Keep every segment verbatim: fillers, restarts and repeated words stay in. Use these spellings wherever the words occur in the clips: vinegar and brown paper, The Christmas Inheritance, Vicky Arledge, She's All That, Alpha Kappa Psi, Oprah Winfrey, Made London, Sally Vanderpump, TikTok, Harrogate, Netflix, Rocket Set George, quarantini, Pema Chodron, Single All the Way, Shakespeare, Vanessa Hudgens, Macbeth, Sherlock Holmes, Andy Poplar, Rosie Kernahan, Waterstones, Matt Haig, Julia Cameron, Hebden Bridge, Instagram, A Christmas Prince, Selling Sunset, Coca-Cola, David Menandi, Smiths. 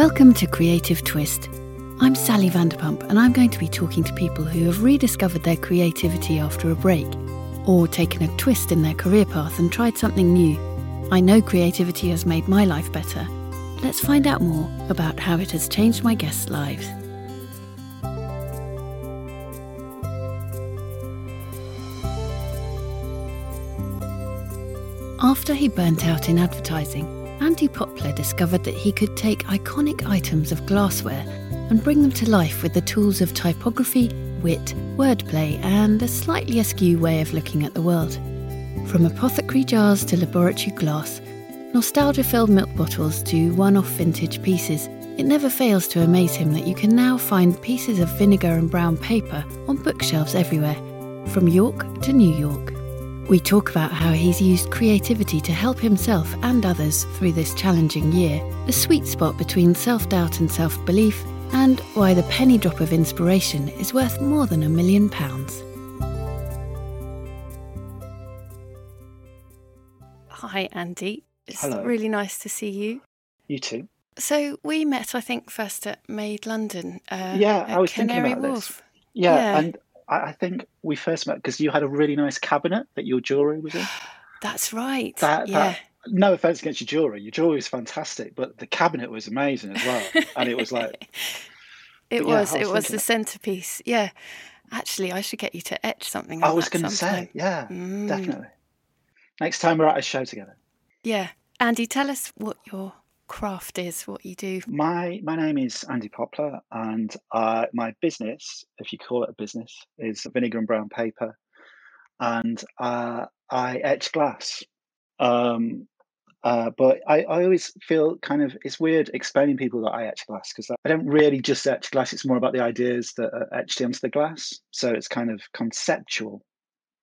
Welcome to Creative Twist. I'm Sally Vanderpump and I'm going to be talking to people who have rediscovered their creativity after a break, or taken a twist in their career path and tried something new. I know creativity has made my life better. Let's find out more about how it has changed my guests' lives. After he burnt out in advertising, Andy Poplar discovered that he could take iconic items of glassware and bring them to life with the tools of typography, wit, wordplay, and a slightly askew way of looking at the world. From apothecary jars to laboratory glass, nostalgia-filled milk bottles to one-off vintage pieces, it never fails to amaze him that you can now find pieces of vinegar and brown paper on bookshelves everywhere, from York to New York. We talk about how he's used creativity to help himself and others through this challenging year, the sweet spot between self-doubt and self-belief, and why the penny drop of inspiration is worth more than a million pounds. Hi, Andy. It's Hello. Really nice to see you. You too. So we met, I think, first at Made London. Uh, yeah, I was Canary thinking about Wolf. This. Yeah, yeah. and... I think we first met because you had a really nice cabinet that your jewellery was in. That's right. That, yeah. That, no offence against your jewellery. Your jewellery was fantastic, but the cabinet was amazing as well. And it was like... it was. Yeah, was. It was the that. centrepiece. Yeah. Actually, I should get you to etch something. Like I was going to say, yeah, mm. definitely. Next time we're at a show together. Yeah. Andy, tell us what your craft is, what you do. My my name is Andy Poplar, and uh, my business, if you call it a business, is vinegar and brown paper, and uh, I etch glass. Um, uh, but I, I always feel kind of it's weird explaining to people that I etch glass, because I don't really just etch glass. It's more about the ideas that are etched onto the glass. So it's kind of conceptual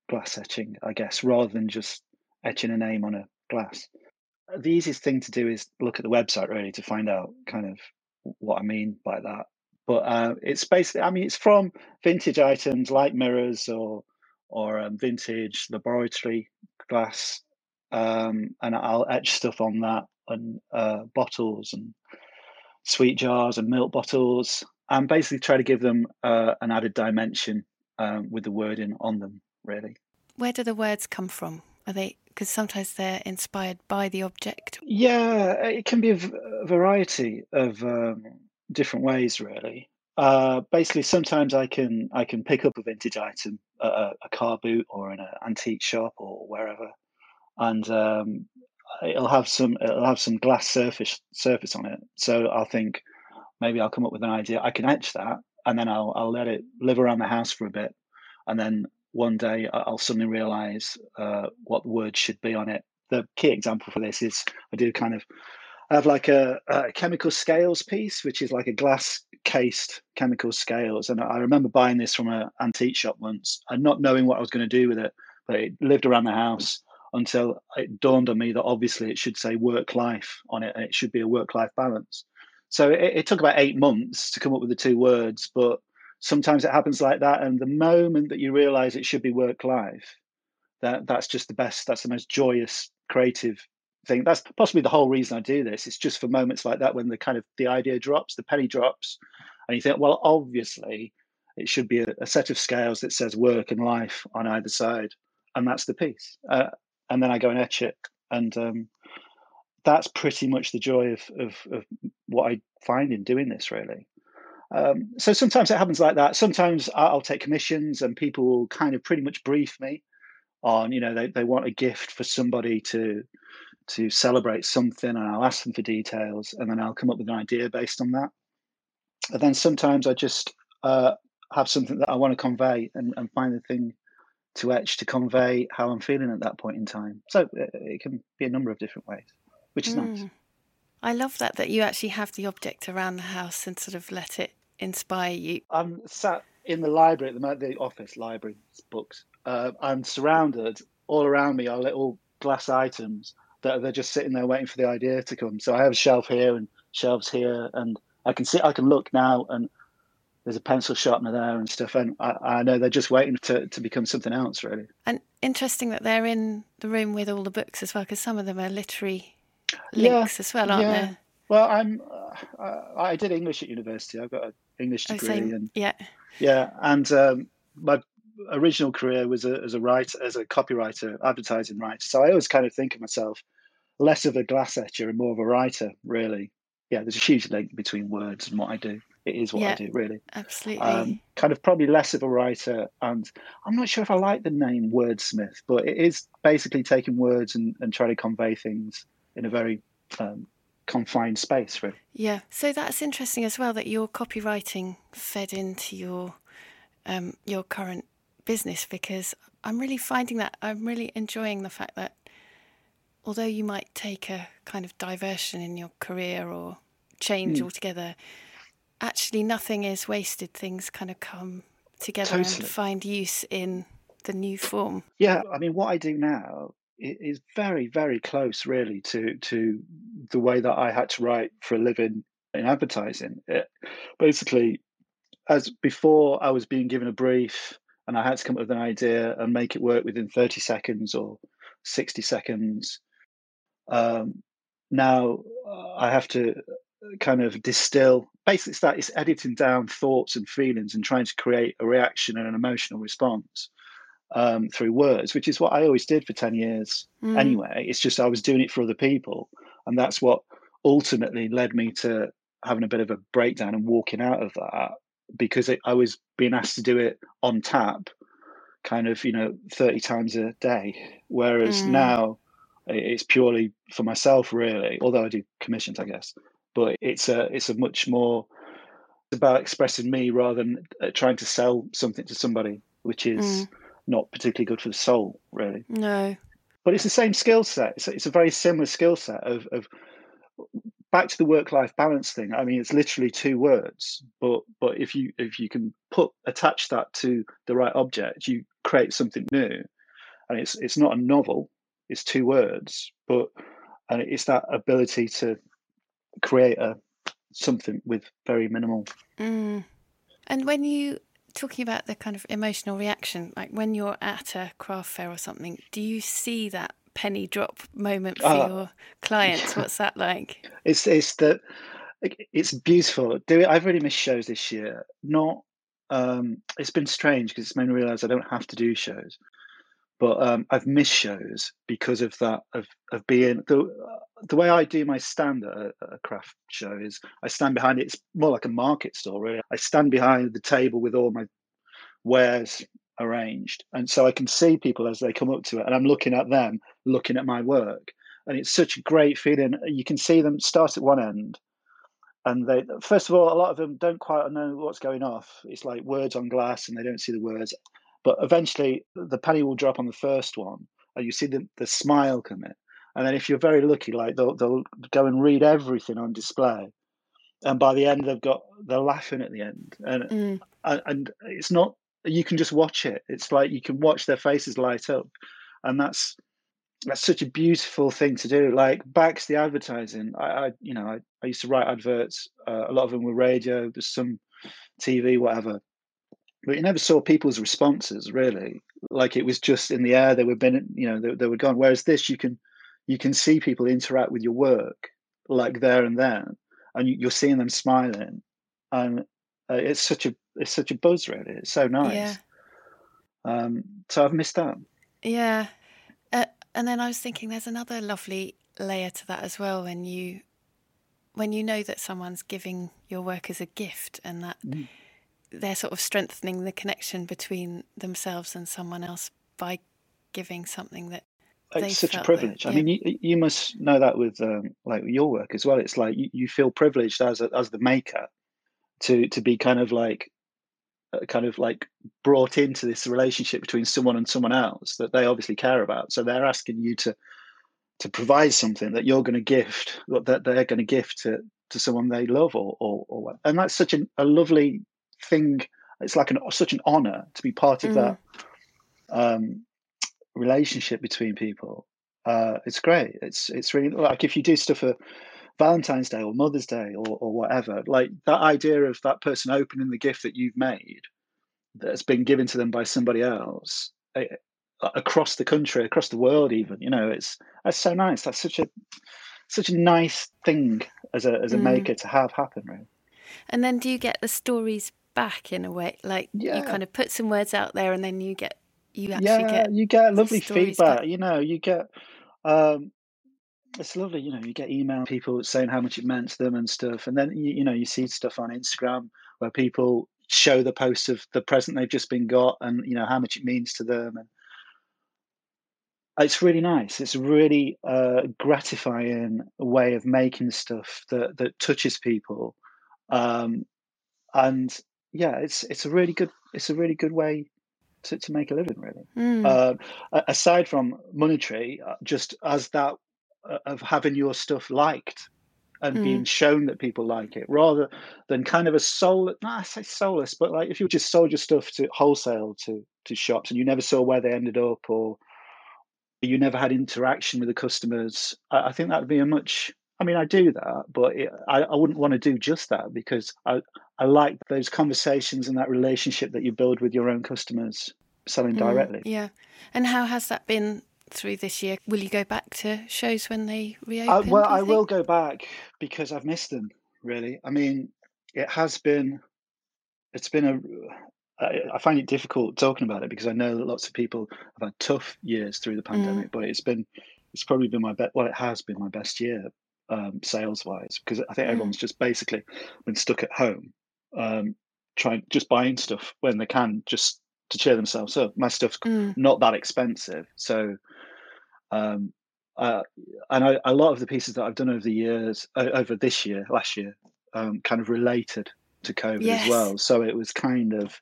glass etching, I guess, rather than just etching a name on a glass. The easiest thing to do is look at the website, really, to find out kind of what I mean by that. But uh, it's basically, I mean, it's from vintage items like mirrors or or um, vintage laboratory glass. Um, and I'll etch stuff on that, and uh, bottles and sweet jars and milk bottles, and basically try to give them uh, an added dimension um, with the wording on them, really. Where do the words come from? Are they... Because sometimes they're inspired by the object. Yeah, it can be a, v- a variety of um, different ways, really. Uh, basically, sometimes I can I can pick up a vintage item at a, a car boot or in an antique shop or wherever, and um, it'll have some it'll have some glass surface surface on it. So I'll think maybe I'll come up with an idea. I can etch that, and then I'll I'll let it live around the house for a bit, and then one day I'll suddenly realise uh, what the word should be on it. The key example for this is I do kind of I have like a, a chemical scales piece, which is like a glass cased chemical scales. And I remember buying this from an antique shop once and not knowing what I was going to do with it, but it lived around the house until it dawned on me that obviously it should say work life on it, and it should be a work life balance. So it, it took about eight months to come up with the two words, but sometimes it happens like that, and the moment that you realise it should be work-life, that that's just the best, that's the most joyous, creative thing. That's possibly the whole reason I do this. It's just for moments like that when the kind of the idea drops, the penny drops, and you think, well, obviously it should be a, a set of scales that says work and life on either side, and that's the piece. Uh, and then I go and etch it, and um, that's pretty much the joy of, of of what I find in doing this, really. Um, so sometimes it happens like that. Sometimes I'll take commissions and people will kind of pretty much brief me on, you know, they, they want a gift for somebody to to celebrate something, and I'll ask them for details, and then I'll come up with an idea based on that. And then sometimes I just uh, have something that I want to convey and, and find the thing to etch to convey how I'm feeling at that point in time. So it, it can be a number of different ways, which is mm. nice. I love that, that you actually have the object around the house and sort of let it inspire you. I'm sat in the library at the moment, the office library, books. Uh, I'm surrounded, all around me are little glass items that are, they're just sitting there waiting for the idea to come. So I have a shelf here and shelves here, and I can see, I can look now, and there's a pencil sharpener there and stuff. And I, I know they're just waiting to, to become something else, really. And interesting that they're in the room with all the books as well, because some of them are literary links yeah, as well, aren't yeah. there? Well, I'm. Uh, I did English at university. I've got an English degree, oh, and yeah, yeah. And um, my original career was a, as a writer, as a copywriter, advertising writer. So I always kind of think of myself less of a glass etcher and more of a writer, really. Yeah, there's a huge link between words and what I do. It is what yeah, I do, really. Absolutely. Um, kind of probably less of a writer, and I'm not sure if I like the name wordsmith, but it is basically taking words and, and trying to convey things in a very um, confined space, really. Yeah, so that's interesting as well, that your copywriting fed into your um, your current business, because I'm really finding that, I'm really enjoying the fact that although you might take a kind of diversion in your career or change mm. altogether, actually nothing is wasted. Things kind of come together totally. and find use in the new form. Yeah, I mean, what I do now is very, very close, really, to to the way that I had to write for a living in advertising. It, basically, as before, I was being given a brief and I had to come up with an idea and make it work within thirty seconds or sixty seconds. Um, now I have to kind of distill, basically it's that, it's editing down thoughts and feelings and trying to create a reaction and an emotional response um, through words, which is what I always did for ten years mm. anyway. It's just I was doing it for other people. And that's what ultimately led me to having a bit of a breakdown and walking out of that, because it, I was being asked to do it on tap, kind of, you know, thirty times a day. Whereas mm. now it's purely for myself, really, although I do commissions, I guess. But it's a it's a much more about expressing me rather than trying to sell something to somebody, which is mm. not particularly good for the soul, really. No. But it's the same skill set. It's, it's a very similar skill set of, of back to the work-life balance thing. I mean, it's literally two words, but but if you if you can put attach that to the right object, you create something new. And it's it's not a novel. It's two words, but and it's that ability to create a something with very minimal mm. And when you talking about the kind of emotional reaction, like when you're at a craft fair or something, do you see that penny drop moment for uh, your clients? Yeah. What's that like? It's it's the it's beautiful. Do it. I've really missed shows this year. Not um it's been strange because it's made me realize I don't have to do shows, but um I've missed shows because of that of of being the The way I do my stand at a, a craft show is I stand behind it. It's more like a market stall, really. I stand behind the table with all my wares arranged. And so I can see people as they come up to it, and I'm looking at them, looking at my work. And it's such a great feeling. You can see them start at one end. And they, first of all, a lot of them don't quite know what's going off. It's like words on glass and they don't see the words. But eventually the penny will drop on the first one and you see the, the smile come in. And then if you're very lucky, like they'll, they'll go and read everything on display. And by the end, they've got, they're laughing at the end. And, mm. and and it's not, you can just watch it. It's like you can watch their faces light up. And that's that's such a beautiful thing to do. Like back to the advertising, I, I you know, I, I used to write adverts. Uh, a lot of them were radio, there's some T V, whatever. But you never saw people's responses, really. Like it was just in the air. They were, been, you know, they, they were gone. Whereas this, you can... You can see people interact with your work like there and then, and you're seeing them smiling, and uh, it's such a it's such a buzz, really. It's so nice. Yeah. Um, so I've missed that. Yeah, uh, and then I was thinking there's another lovely layer to that as well, when you when you know that someone's giving your work as a gift, and that mm. they're sort of strengthening the connection between themselves and someone else by giving something that. It's such a privilege. That, yeah. I mean, you, you must know that with um, like your work as well. It's like you, you feel privileged as a, as the maker to to be kind of like uh, kind of like brought into this relationship between someone and someone else that they obviously care about. So they're asking you to to provide something that you're going to gift, that they're going to gift to to someone they love, or or, or and that's such an, a lovely thing. It's like an such an honor to be part of mm. that. Um, relationship between people. Uh it's great. It's it's really, like if you do stuff for Valentine's Day or Mother's Day or, or whatever, like that idea of that person opening the gift that you've made that's been given to them by somebody else it, across the country, across the world even, you know, it's that's so nice. That's such a such a nice thing as a as a mm. maker to have happen, really. And then do you get the stories back in a way? Like yeah. you kind of put some words out there and then you get you actually yeah, get you get lovely feedback. Back. You know, you get um it's lovely, you know, you get email people saying how much it meant to them and stuff. And then you, you know, you see stuff on Instagram where people show the posts of the present they've just been got and you know how much it means to them, and it's really nice. It's a really uh, gratifying way of making stuff that that touches people, um, and yeah, it's it's a really good it's a really good way to, to make a living, really. Mm. Uh, aside from monetary, just as that uh, of having your stuff liked and mm. being shown that people like it, rather than kind of a soul. Nah, I say soulless, but like if you just sold your stuff to wholesale to to shops and you never saw where they ended up or you never had interaction with the customers, I think that would be a much, I mean, I do that, but it, I, I wouldn't want to do just that, because I, I like those conversations and that relationship that you build with your own customers selling mm, directly. Yeah. And how has that been through this year? Will you go back to shows when they reopen? I, well, I think? will go back because I've missed them, really. I mean, it has been, it's been a... I find it difficult talking about it because I know that lots of people have had tough years through the pandemic, mm. but it's been, it's probably been my best, well, it has been my best year um, sales-wise, because I think mm. everyone's just basically been stuck at home, um, trying, just buying stuff when they can just to cheer themselves up. My stuff's mm. not that expensive. So, um, uh, and I, a lot of the pieces that I've done over the years, over this year, last year, um, kind of related to COVID yes. as well, so it was kind of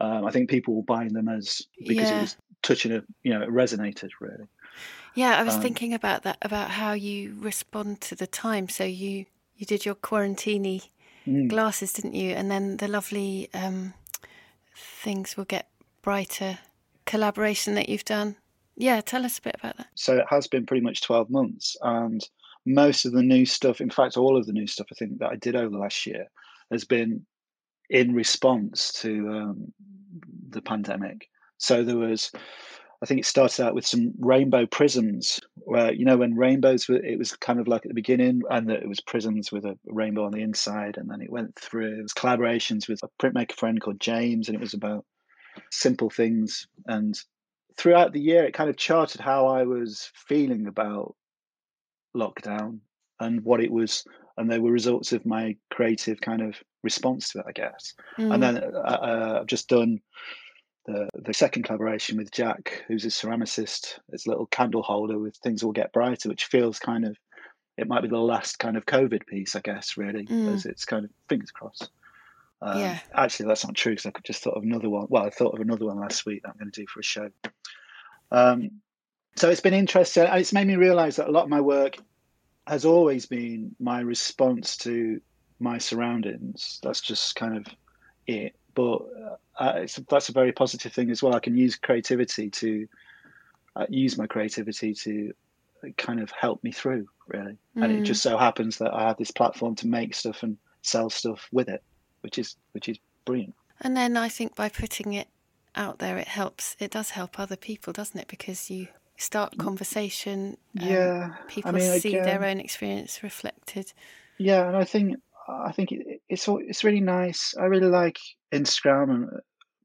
um, I think people were buying them as because yeah. it was touching a you know it resonated really. Yeah, I was um, thinking about that, about how you respond to the time. So you you did your quarantini mm. glasses, didn't you? And then the lovely um, Things Will Get Brighter collaboration that you've done. Yeah, tell us a bit about that. So it has been pretty much twelve months, and most of the new stuff, in fact, all of the new stuff I think that I did over the last year has been in response to um, the pandemic. So there was, I think it started out with some rainbow prisms, where, you know, when rainbows, were, it was kind of like at the beginning, and it was prisms with a rainbow on the inside, and then it went through, it was collaborations with a printmaker friend called James, and it was about simple things. And throughout the year, it kind of charted how I was feeling about lockdown and what it was, and they were results of my creative kind of response to it, I guess. Mm. And then uh, I've just done the the second collaboration with Jack, who's a ceramicist. It's a little candle holder with Things Will Get Brighter, which feels kind of, it might be the last kind of COVID piece, I guess, really, mm. as it's kind of, fingers crossed. Um, yeah. Actually, that's not true, because I just thought of another one. Well, I thought of another one last week that I'm going to do for a show. Um, so it's been interesting. It's made me realise that a lot of my work has always been my response to my surroundings. That's just kind of it. But uh, it's, that's a very positive thing as well. I can use creativity to uh, use my creativity to kind of help me through, really. Mm. And it just so happens that I have this platform to make stuff and sell stuff with it, which is which is brilliant. And then I think by putting it out there, it helps. It does help other people, doesn't it? Because you start conversation, um, yeah people I mean, see again, their own experience reflected. Yeah, and I think I think it, it's it's really nice. I really like Instagram and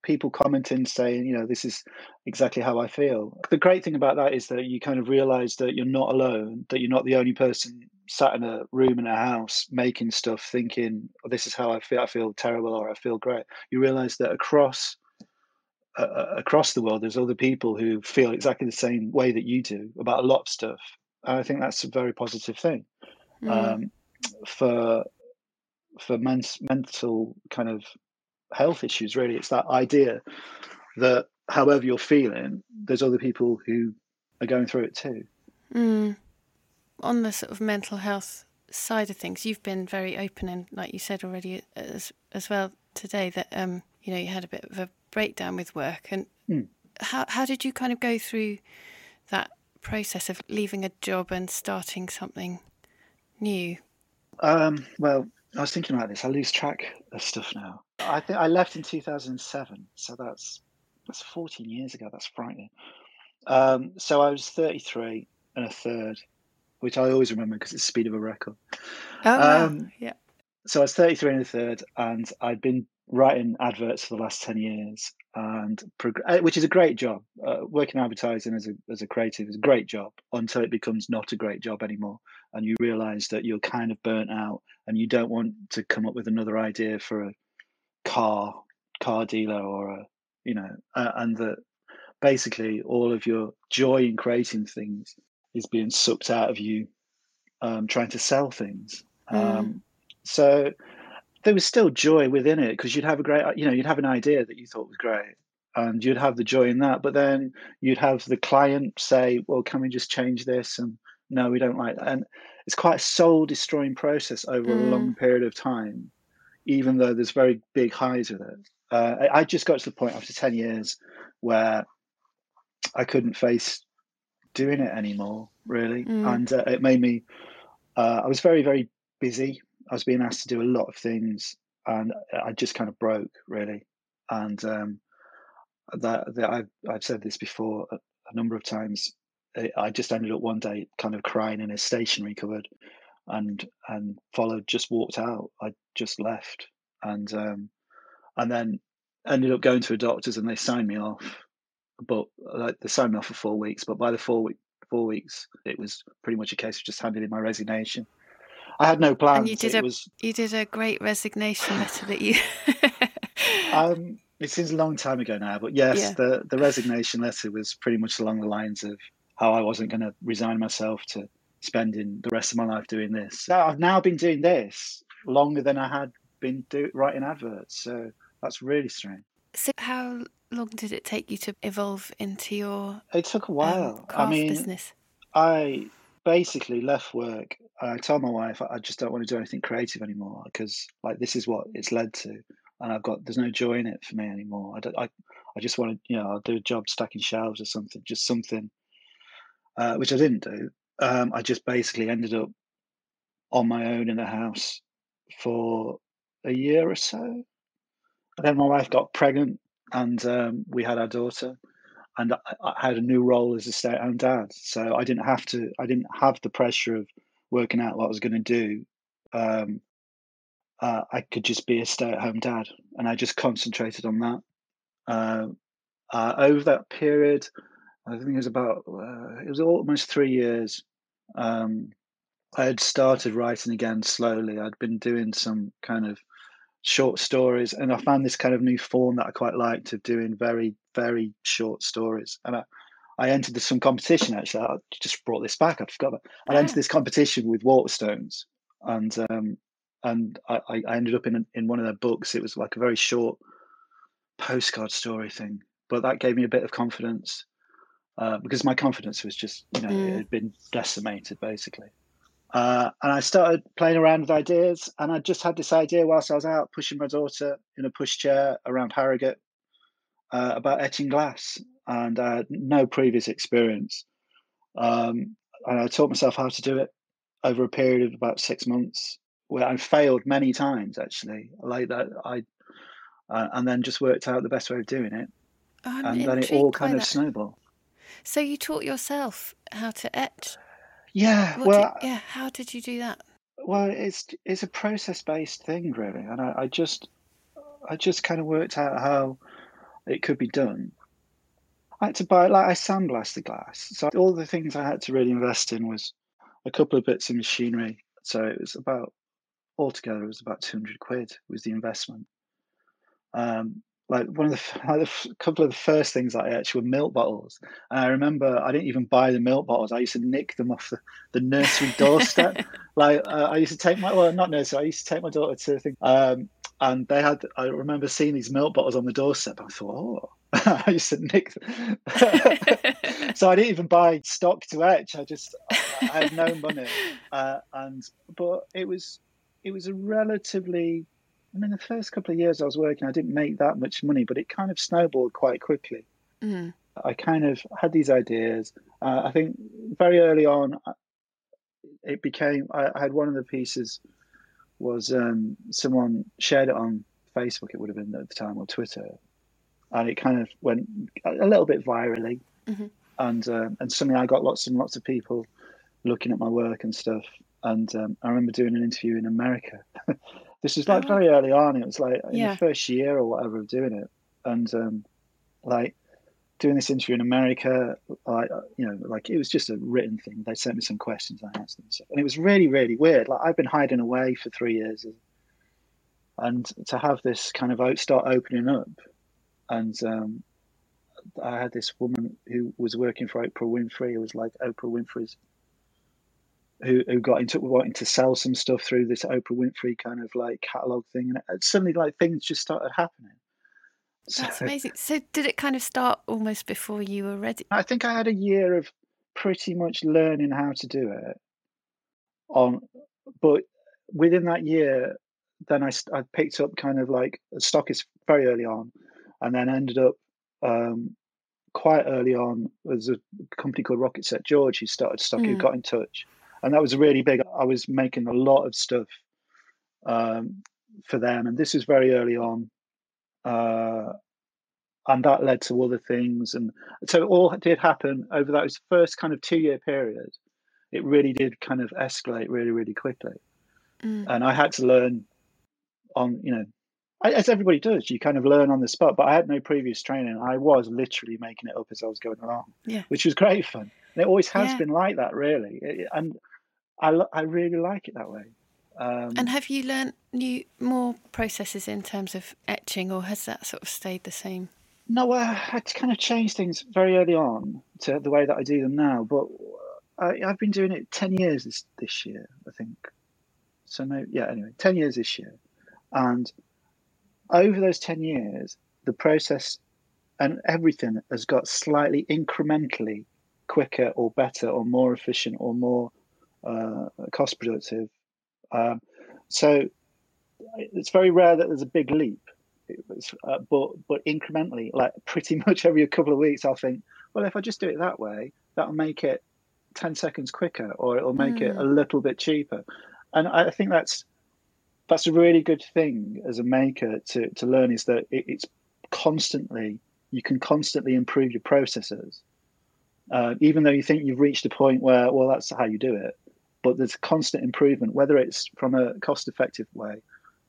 people commenting saying, you know, this is exactly how I feel. The great thing about that is that you kind of realize that you're not alone, that you're not the only person sat in a room in a house making stuff thinking, oh, this is how I feel, I feel terrible or I feel great. You realize that across Uh, across the world, there's other people who feel exactly the same way that you do about a lot of stuff. And I think that's a very positive thing mm. um, for for men- mental kind of health issues, really. It's that idea that however you're feeling, there's other people who are going through it too. Mm. On the sort of mental health side of things, you've been very open and, like you said already as, as well today, that um, you know, you had a bit of a breakdown with work, and mm. how how did you kind of go through that process of leaving a job and starting something new? Um, well, I was thinking about this. I lose track of stuff now. I think I left in two thousand seven, so that's that's fourteen years ago. That's frightening. Um, so I was thirty-three and a third which I always remember because it's the speed of a record. Oh, um, wow. Yeah. So I was thirty-three and a third, and I'd been writing adverts for the last ten years, and prog- which is a great job. Uh, working in advertising as a as a creative is a great job until it becomes not a great job anymore, and you realise that you're kind of burnt out, and you don't want to come up with another idea for a car car dealer or a you know, uh, and that basically all of your joy in creating things is being sucked out of you, um, trying to sell things. Mm. Um, so there was still joy within it, because you'd have a great, you know, you'd have an idea that you thought was great, and you'd have the joy in that. But then you'd have the client say, well, can we just change this? And no, we don't like that. And it's quite a soul destroying process over mm. a long period of time, even though there's very big highs with it. Uh, I, I just got to the point after ten years where I couldn't face doing it anymore, really. Mm. And uh, it made me, uh, I was very, very busy. I was being asked to do a lot of things, and I just kind of broke, really. And um, that, that I've, I've said this before a, a number of times. It, I just ended up one day kind of crying in a stationery cupboard, and and followed, just walked out. I just left, and um, and then ended up going to a doctor's, and they signed me off. But like, they signed me off for four weeks. But by the four week, four weeks, it was pretty much a case of just handing in my resignation. I had no plans. And you did it a was... you did a great resignation letter that you. um, it seems a long time ago now, but yes, yeah. the the resignation letter was pretty much along the lines of how I wasn't going to resign myself to spending the rest of my life doing this. So I've now been doing this longer than I had been do, writing adverts, so that's really strange. So how long did it take you to evolve into your? It took a while. Um, I mean, business. I basically left work. I told my wife, I just don't want to do anything creative anymore, because like this is what it's led to, and I've got there's no joy in it for me anymore. I don't, I, I just want to, you know, I'll do a job stacking shelves or something, just something, uh, which I didn't do. Um, I just basically ended up on my own in the house for a year or so, and then my wife got pregnant, and um, we had our daughter. And I, I had a new role as a stay-at-home dad, so I didn't have to. I didn't have the pressure of working out what I was going to do. Um, uh, I could just be a stay-at-home dad, and I just concentrated on that. Uh, uh, over that period, I think it was about uh, it was almost three years. Um, I had started writing again slowly. I'd been doing some kind of short stories, and I found this kind of new form that I quite liked of doing very, very short stories. And I, I entered this, some competition, actually. I just brought this back. I forgot about it. I yeah. entered this competition with Waterstones, and um, and I, I ended up in in one of their books. It was like a very short postcard story thing, but that gave me a bit of confidence, uh, because my confidence was just, you know, mm. it had been decimated, basically. Uh, and I started playing around with ideas, and I just had this idea whilst I was out pushing my daughter in a pushchair around Harrogate, uh, about etching glass, and I had no previous experience. Um, and I taught myself how to do it over a period of about six months, where I failed many times, actually, like that. I uh, and then just worked out the best way of doing it, I'm and then it all kind of snowballed. So you taught yourself how to etch. Yeah, what well, did, yeah. How did you do that? Well, it's it's a process-based thing, really, and I, I just I just kind of worked out how it could be done. I had to buy, like, I sandblasted the glass, so all the things I had to really invest in was a couple of bits of machinery. So it was about altogether, it was about two hundred quid was the investment. Um, like one of the like a couple of the first things that I actually were milk bottles, and I remember I didn't even buy the milk bottles. I used to nick them off the, the nursery doorstep. Like uh, I used to take my well, not nursery. I used to take my daughter to a thing, um, and they had. I remember seeing these milk bottles on the doorstep. I thought, oh, I used to nick them. So I didn't even buy stock to etch. I just I had no money, uh, and but it was it was a relatively. I mean, the first couple of years I was working, I didn't make that much money, but it kind of snowballed quite quickly. Mm. I kind of had these ideas. Uh, I think very early on, it became, I, I had one of the pieces was um, someone shared it on Facebook, it would have been at the time, or Twitter. And it kind of went a little bit virally. Mm-hmm. And, uh, and suddenly I got lots and lots of people looking at my work and stuff. And um, I remember doing an interview in America. This was like oh. very early on. It was like in yeah. the first year or whatever of doing it. And um, like doing this interview in America, like, you know, like it was just a written thing. They sent me some questions. I asked them stuff. And it was really, really weird. Like I've been hiding away for three years. And, and to have this kind of start opening up. And um, I had this woman who was working for Oprah Winfrey. It was like Oprah Winfrey's. Who, who got into wanting to sell some stuff through this Oprah Winfrey kind of like catalogue thing. And suddenly like things just started happening. So, that's amazing. So did it kind of start almost before you were ready? I think I had a year of pretty much learning how to do it. On, But within that year, then I, I picked up kind of like stockist very early on, and then ended up um, quite early on. There's a company called Rocket Set George who started stock, mm. who got in touch. And that was really big. I was making a lot of stuff um, for them. And this was very early on. Uh, and that led to other things. And so it all did happen over that first kind of two-year period. It really did kind of escalate really, really quickly. Mm. And I had to learn on, you know, as everybody does, you kind of learn on the spot. But I had no previous training. I was literally making it up as I was going along, yeah. which was great fun. And it always has yeah. been like that, really. It, and I, I really like it that way. Um, and have you learned new more processes in terms of etching, or has that sort of stayed the same? No, uh, I kind of changed things very early on to the way that I do them now. But I, I've been doing it ten years this, this year, I think. So, no, yeah, anyway, ten years this year. And over those ten years, the process and everything has got slightly incrementally quicker or better or more efficient or more uh, cost productive. Um, so it's very rare that there's a big leap, it was, uh, but but incrementally, like pretty much every couple of weeks, I'll think, well, if I just do it that way, that'll make it ten seconds quicker, or it'll make mm. it a little bit cheaper. And I think that's that's a really good thing as a maker to, to learn, is that it, it's constantly, you can constantly improve your processes. Uh, even though you think you've reached a point where, well, that's how you do it, but there's constant improvement, whether it's from a cost-effective way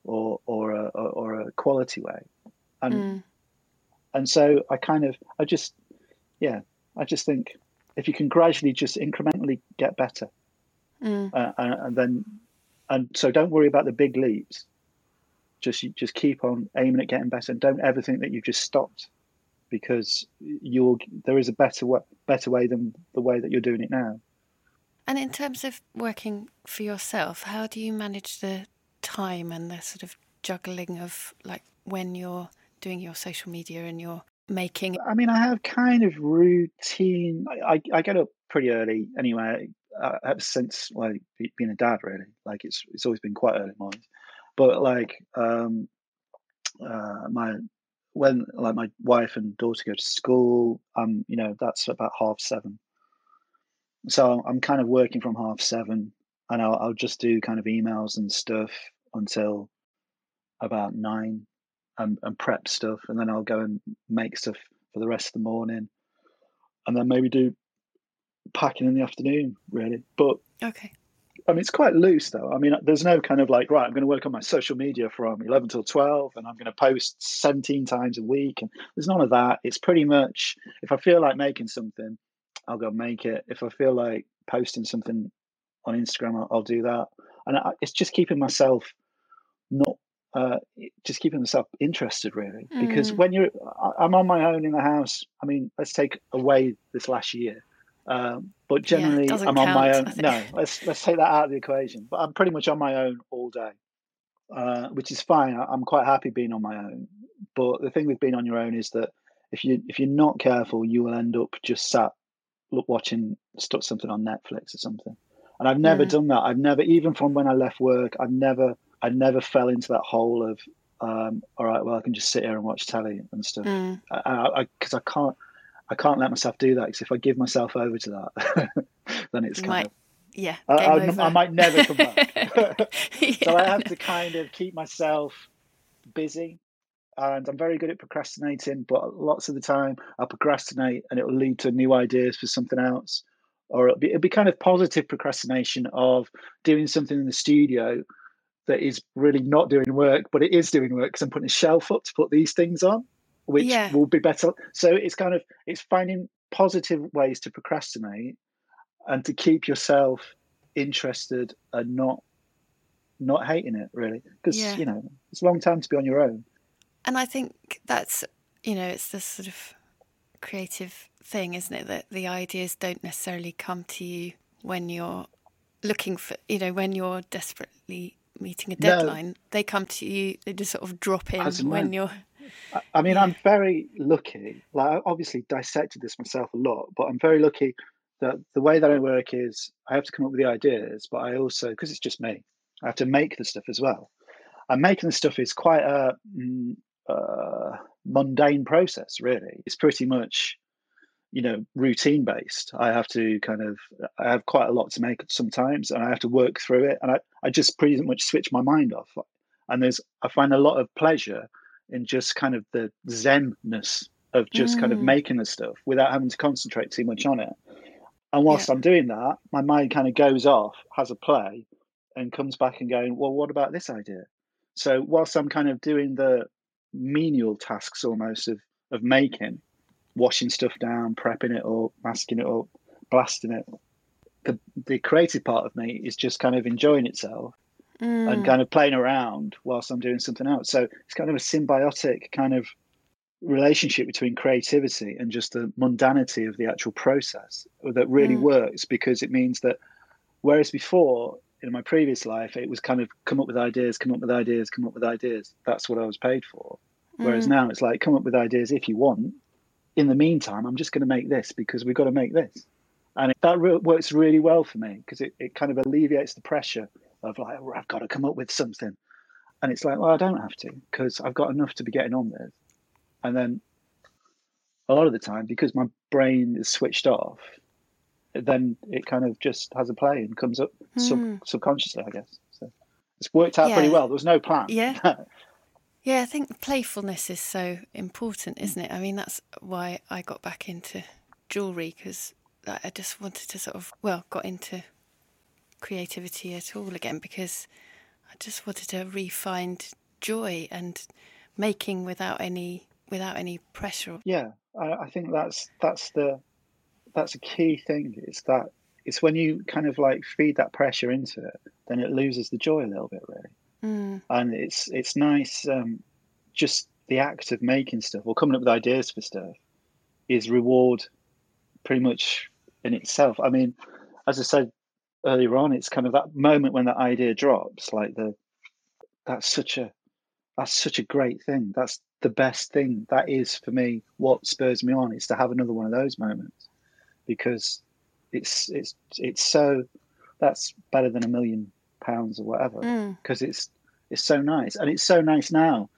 or or a, or a quality way, and mm. and so I kind of I just yeah I just think if you can gradually just incrementally get better, mm. uh, and, and then and so don't worry about the big leaps, just just keep on aiming at getting better, and don't ever think that you've just stopped. Because you're, there is a better way, better way than the way that you're doing it now. And in terms of working for yourself, how do you manage the time and the sort of juggling of like when you're doing your social media and you're making? I mean, I have kind of routine. I, I, I get up pretty early anyway. Uh, ever since like being a dad, really, like it's it's always been quite early mornings. But like um, uh, my. When like my wife and daughter go to school, um, you know, that's about half seven. So I'm kind of working from half seven, and I'll, I'll just do kind of emails and stuff until about nine, and, and prep stuff, and then I'll go and make stuff for the rest of the morning, and then maybe do packing in the afternoon, really. But okay, I mean, it's quite loose though. I mean, there's no kind of like, right, I'm going to work on my social media from eleven till twelve and I'm going to post seventeen times a week. And there's none of that. It's pretty much, if I feel like making something, I'll go make it. If I feel like posting something on Instagram, I'll, I'll do that. And I, it's just keeping myself not, uh, just keeping myself interested really. Mm. Because when you're, I'm on my own in the house. I mean, let's take away this last year. Um, but generally yeah, I'm count, on my own. No, let's let's take that out of the equation. But I'm pretty much on my own all day, uh, which is fine. I, I'm quite happy being on my own. But the thing with being on your own is that if you if you're not careful, you will end up just sat look, watching stuck something on Netflix or something. And I've never mm. done that. I've never, even from when I left work, I've never I never fell into that hole of um, all right, well I can just sit here and watch telly and stuff. Because mm. I, I, I, I can't. I can't let myself do that, because if I give myself over to that, then it's you kind might, of... Yeah, I, I, I might never come back. yeah. So I have to kind of keep myself busy. And I'm very good at procrastinating, but lots of the time I'll procrastinate and it will lead to new ideas for something else. or it'll be, it'll be kind of positive procrastination of doing something in the studio that is really not doing work, but it is doing work because I'm putting a shelf up to put these things on, which yeah. will be better. So it's kind of, it's finding positive ways to procrastinate and to keep yourself interested and not not hating it, really, because yeah. you know, it's a long time to be on your own. And I think that's, you know, it's this sort of creative thing, isn't it, that the ideas don't necessarily come to you when you're looking for, you know, when you're desperately meeting a deadline. No. They come to you, they just sort of drop in when, when you're I, I mean yeah. I'm very lucky, like I obviously dissected this myself a lot, but I'm very lucky that the way that I work is I have to come up with the ideas, but I also, because it's just me, I have to make the stuff as well. And making the stuff is quite a uh, mundane process, really. It's pretty much, you know, routine based. I have to kind of, I have quite a lot to make sometimes, and I have to work through it. And I, I just pretty much switch my mind off. And there's, I find a lot of pleasure in just kind of the zen-ness of just mm. kind of making the stuff without having to concentrate too much on it. And whilst yeah. I'm doing that, my mind kind of goes off, has a play, and comes back and going, well, what about this idea? So whilst I'm kind of doing the menial tasks almost of of making, washing stuff down, prepping it up, masking it up, blasting it, the the creative part of me is just kind of enjoying itself mm. and kind of playing around whilst I'm doing something else. So it's kind of a symbiotic kind of relationship between creativity and just the mundanity of the actual process that really mm. works, because it means that whereas before, in my previous life, it was kind of come up with ideas, come up with ideas, come up with ideas. That's what I was paid for. Mm. Whereas now it's like, come up with ideas if you want. In the meantime, I'm just going to make this because we've got to make this. And that re- works really well for me, because it, it kind of alleviates the pressure of like, oh, I've got to come up with something. And it's like, well, I don't have to, because I've got enough to be getting on with. And then a lot of the time, because my brain is switched off, then it kind of just has a play and comes up sub- mm. subconsciously, I guess. So it's worked out yeah. pretty well. There was no plan. Yeah. yeah, I think playfulness is so important, isn't it? I mean, that's why I got back into jewellery, because I just wanted to sort of, well, got into creativity at all again, because I just wanted to re-find joy and making without any without any pressure. Yeah, I, I think that's that's the... that's a key thing. It's that it's when you kind of like feed that pressure into it, then it loses the joy a little bit, really. Mm. And it's it's nice. Um, just the act of making stuff or coming up with ideas for stuff is reward, pretty much in itself. I mean, as I said earlier on, it's kind of that moment when that idea drops. Like the that's such a that's such a great thing. That's the best thing. That is for me what spurs me on, is to have another one of those moments. Because it's it's it's so, that's better than a million pounds or whatever. Because mm. it's it's so nice, and it's so nice now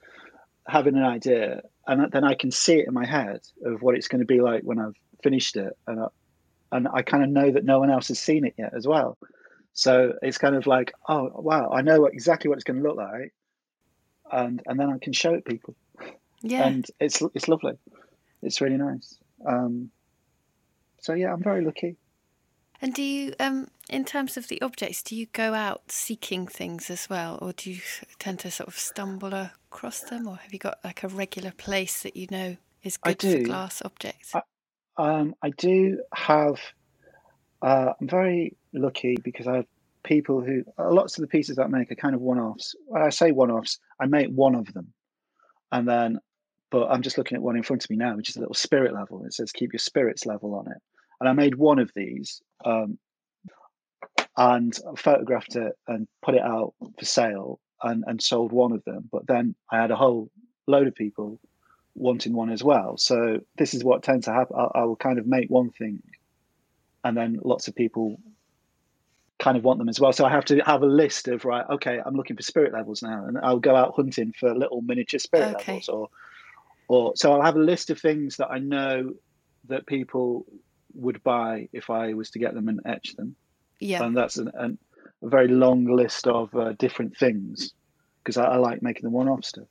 having an idea, and then I can see it in my head of what it's going to be like when I've finished it, and I, and I kind of know that no one else has seen it yet as well. So it's kind of like, oh wow, I know exactly what it's going to look like, and and then I can show it people. Yeah, and it's it's lovely. It's really nice. Um, So, yeah, I'm very lucky. And do you, um, in terms of the objects, do you go out seeking things as well? Or do you tend to sort of stumble across them? Or have you got like a regular place that you know is good for glass objects? I, um, I do have, uh, I'm very lucky because I have people who, lots of the pieces that I make are kind of one-offs. When I say one-offs, I make one of them. And then, but I'm just looking at one in front of me now, which is a little spirit level. It says, keep your spirits level on it. And I made one of these um, and photographed it and put it out for sale, and, and sold one of them. But then I had a whole load of people wanting one as well. So this is what tends to happen. I, I will kind of make one thing and then lots of people kind of want them as well. So I have to have a list of, right, okay, I'm looking for spirit levels now. And I'll go out hunting for little miniature spirit okay. levels or... Or so I'll have a list of things that I know that people would buy if I was to get them and etch them. Yeah. And that's an, an, a very long list of uh, different things, because I, I like making the one-off stuff.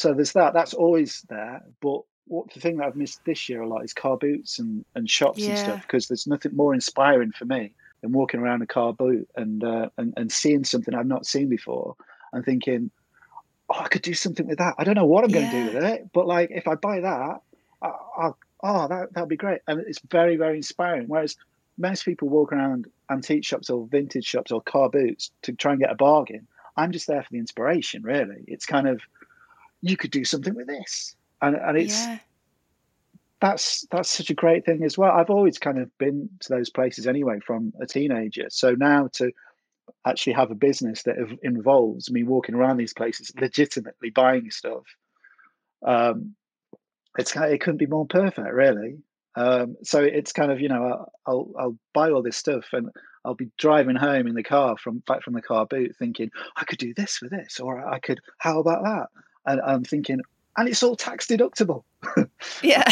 So there's that. That's always there. But what the thing that I've missed this year a lot is car boots and, and shops yeah. and stuff, because there's nothing more inspiring for me than walking around a car boot and, uh, and and seeing something I've not seen before and thinking, oh, I could do something with that. I don't know what I'm going to yeah. do with it, but like if I buy that, I'll, oh, that that'd be great. And it's very, very inspiring. Whereas most people walk around antique shops or vintage shops or car boots to try and get a bargain. I'm just there for the inspiration, really. It's kind of, you could do something with this. And and it's yeah. that's that's such a great thing as well. I've always kind of been to those places anyway from a teenager. So now to actually have a business that involves me walking around these places, legitimately buying stuff, um, it's it couldn't be more perfect, really. Um, so it's kind of, you know, I'll I'll buy all this stuff and I'll be driving home in the car from back from the car boot, thinking I could do this with this, or I could how about that? And I'm thinking. And it's all tax deductible. yeah.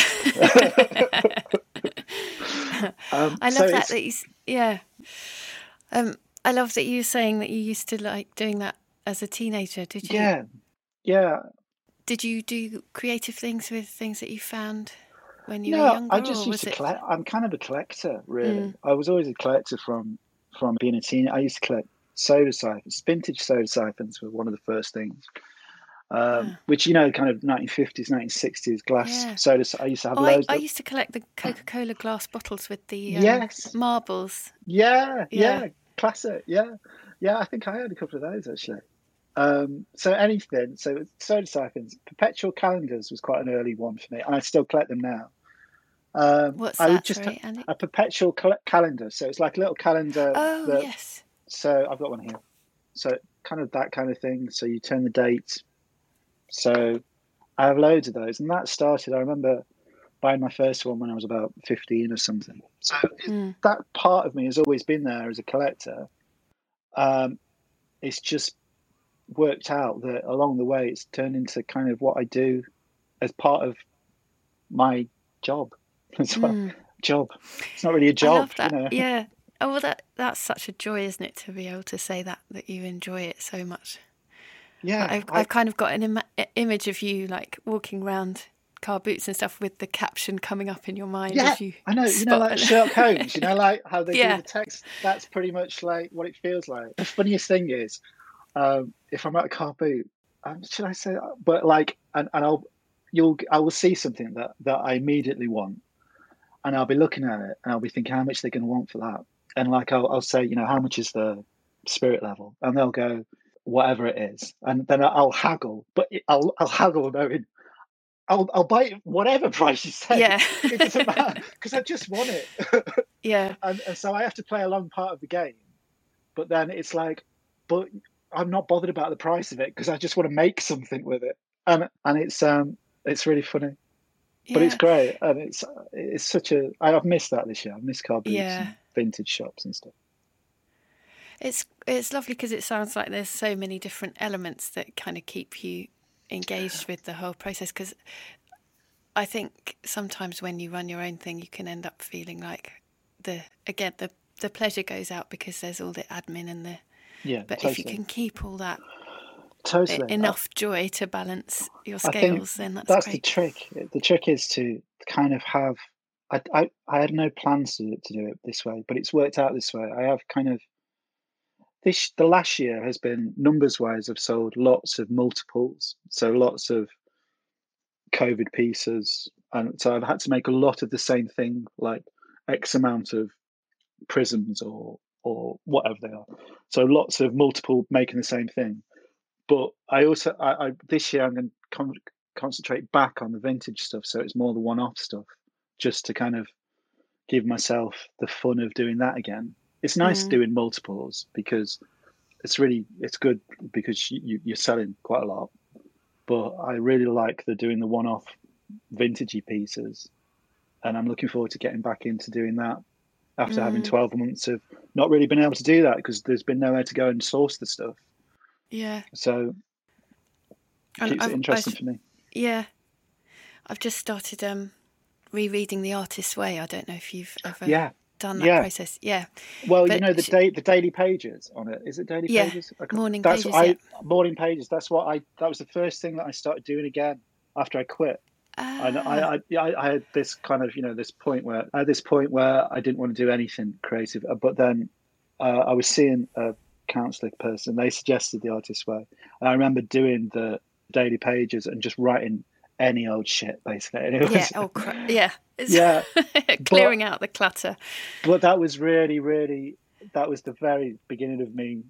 um, I love so that. that you, yeah. Um, I love that you were saying that you used to like doing that as a teenager, did you? Yeah. Yeah. Did you do creative things with things that you found when you no, were younger? I just used to collect. It... I'm kind of a collector, really. Mm. I was always a collector from, from being a teen. I used to collect soda siphons. Vintage soda siphons were one of the first things. Um, yeah. Which, you know, kind of nineteen fifties, nineteen sixties glass yeah. sodas. I used to have oh, loads. I, I used to collect the Coca-Cola glass bottles with the um, yes. marbles. Yeah, yeah, yeah, classic. Yeah, yeah. I think I had a couple of those actually. Um, so anything. So soda siphons, perpetual calendars was quite an early one for me, and I still collect them now. Um, What's I that? Would just sorry, Andy? A perpetual cal- calendar. So it's like a little calendar. Oh that, yes. So I've got one here. So kind of that kind of thing. So you turn the dates. So I have loads of those. And that started, I remember buying my first one when I was about fifteen or something. So mm. it, that part of me has always been there as a collector. Um, it's just worked out that along the way, it's turned into kind of what I do as part of my job as well. Mm. Job. It's not really a job. I love that. You know? Yeah. Oh, well, that, that's such a joy, isn't it? To be able to say that, that you enjoy it so much. Yeah, I've, I've kind of got an im- image of you like walking around car boots and stuff with the caption coming up in your mind. Yeah, as you I know, you know, like Sherlock Holmes, you know, like how they yeah. do the text. That's pretty much like what it feels like. The funniest thing is, um, if I'm at a car boot, um, should I say that? But like, and, and I'll, you'll, I will see something that, that I immediately want, and I'll be looking at it and I'll be thinking how much they're going to want for that. And like, I'll, I'll say, you know, how much is the spirit level? And they'll go, whatever it is, and then I'll haggle, but I'll I'll haggle knowing I'll I'll buy it whatever price you say. Yeah, it doesn't matter because I just want it. Yeah, and, and so I have to play a long part of the game, but then it's like, but I'm not bothered about the price of it because I just want to make something with it, and and it's um it's really funny, yeah. but it's great, and it's it's such a I've missed that this year. I've missed car boots, yeah. and vintage shops and stuff. It's it's lovely because it sounds like there's so many different elements that kind of keep you engaged with the whole process, because I think sometimes when you run your own thing you can end up feeling like the again the, the pleasure goes out because there's all the admin and the yeah but totally. If you can keep all that totally enough I, joy to balance your scales, then that's that's great. the trick the trick is to kind of have I, I, I had no plans to, to do it this way, but it's worked out this way. I have kind of This the last year has been numbers-wise. I've sold lots of multiples, so lots of COVID pieces, and so I've had to make a lot of the same thing, like X amount of prisms or or whatever they are. So lots of multiple making the same thing. But I also I, I this year I'm going to con- concentrate back on the vintage stuff, so it's more the one-off stuff, just to kind of give myself the fun of doing that again. It's nice mm. doing multiples because it's really it's good because you, you're selling quite a lot. But I really like the doing the one-off vintagey pieces, and I'm looking forward to getting back into doing that after mm. having twelve months of not really being able to do that because there's been nowhere to go and source the stuff. Yeah. So it keeps I've, it interesting I've, for me. Yeah, I've just started um, rereading The Artist's Way. I don't know if you've ever. Yeah. done that yeah. process yeah well but you know the day the daily pages on it is it daily yeah. pages I, morning that's pages, what I yeah. morning pages that's what I that was the first thing that I started doing again after I quit Uh, and I, I, I had this kind of, you know, this point where at this point where I didn't want to do anything creative, but then uh, I was seeing a counselling person. They suggested The Artist's Way, and I remember doing the daily pages and just writing any old shit, basically. And it was, yeah, oh, cr- yeah, it's yeah, clearing but, out the clutter. But that was really, really, that was the very beginning of me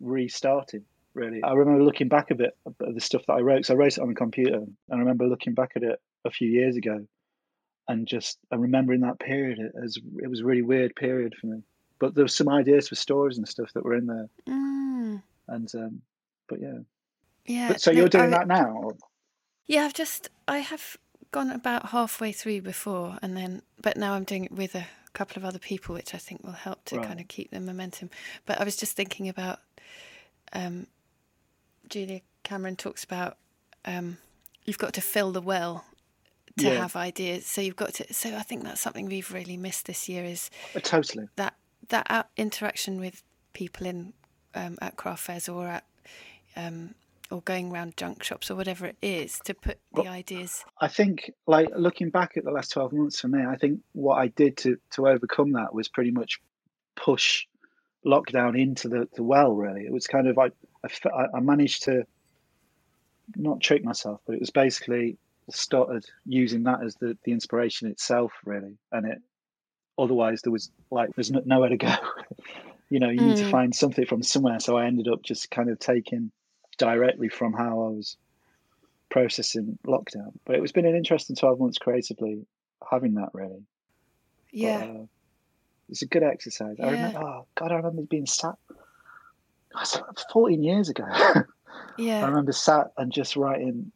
restarting. Really, I remember looking back a bit at the stuff that I wrote. So I wrote it on the computer, and I remember looking back at it a few years ago, and just and remembering that period as it was a really weird period for me. But there were some ideas for stories and stuff that were in there. Mm. And um, but yeah, yeah. But, so no, you're doing I, that now? Or? Yeah, I've just I have gone about halfway through before, and then but now I'm doing it with a couple of other people, which I think will help to right. kind of keep the momentum. But I was just thinking about. Um, Julia Cameron talks about um, you've got to fill the well to yeah. have ideas. So you've got to. So I think that's something we've really missed this year is totally that that interaction with people in um, at craft fairs or at um, or going round junk shops or whatever it is to put the well, ideas. I think, like looking back at the last twelve months for me, I think what I did to to overcome that was pretty much push lockdown into the, the well. Really, it was kind of like. I, I managed to not trick myself, but it was basically started using that as the, the inspiration itself, really. And it otherwise there was like there's nowhere to go. you know, you mm. need to find something from somewhere. So I ended up just kind of taking directly from how I was processing lockdown. But it's been an interesting twelve months creatively having that, really. Yeah, but, uh, it's a good exercise. Yeah. I remember. Oh God, I remember being sat. fourteen years ago. yeah. I remember sat and just writing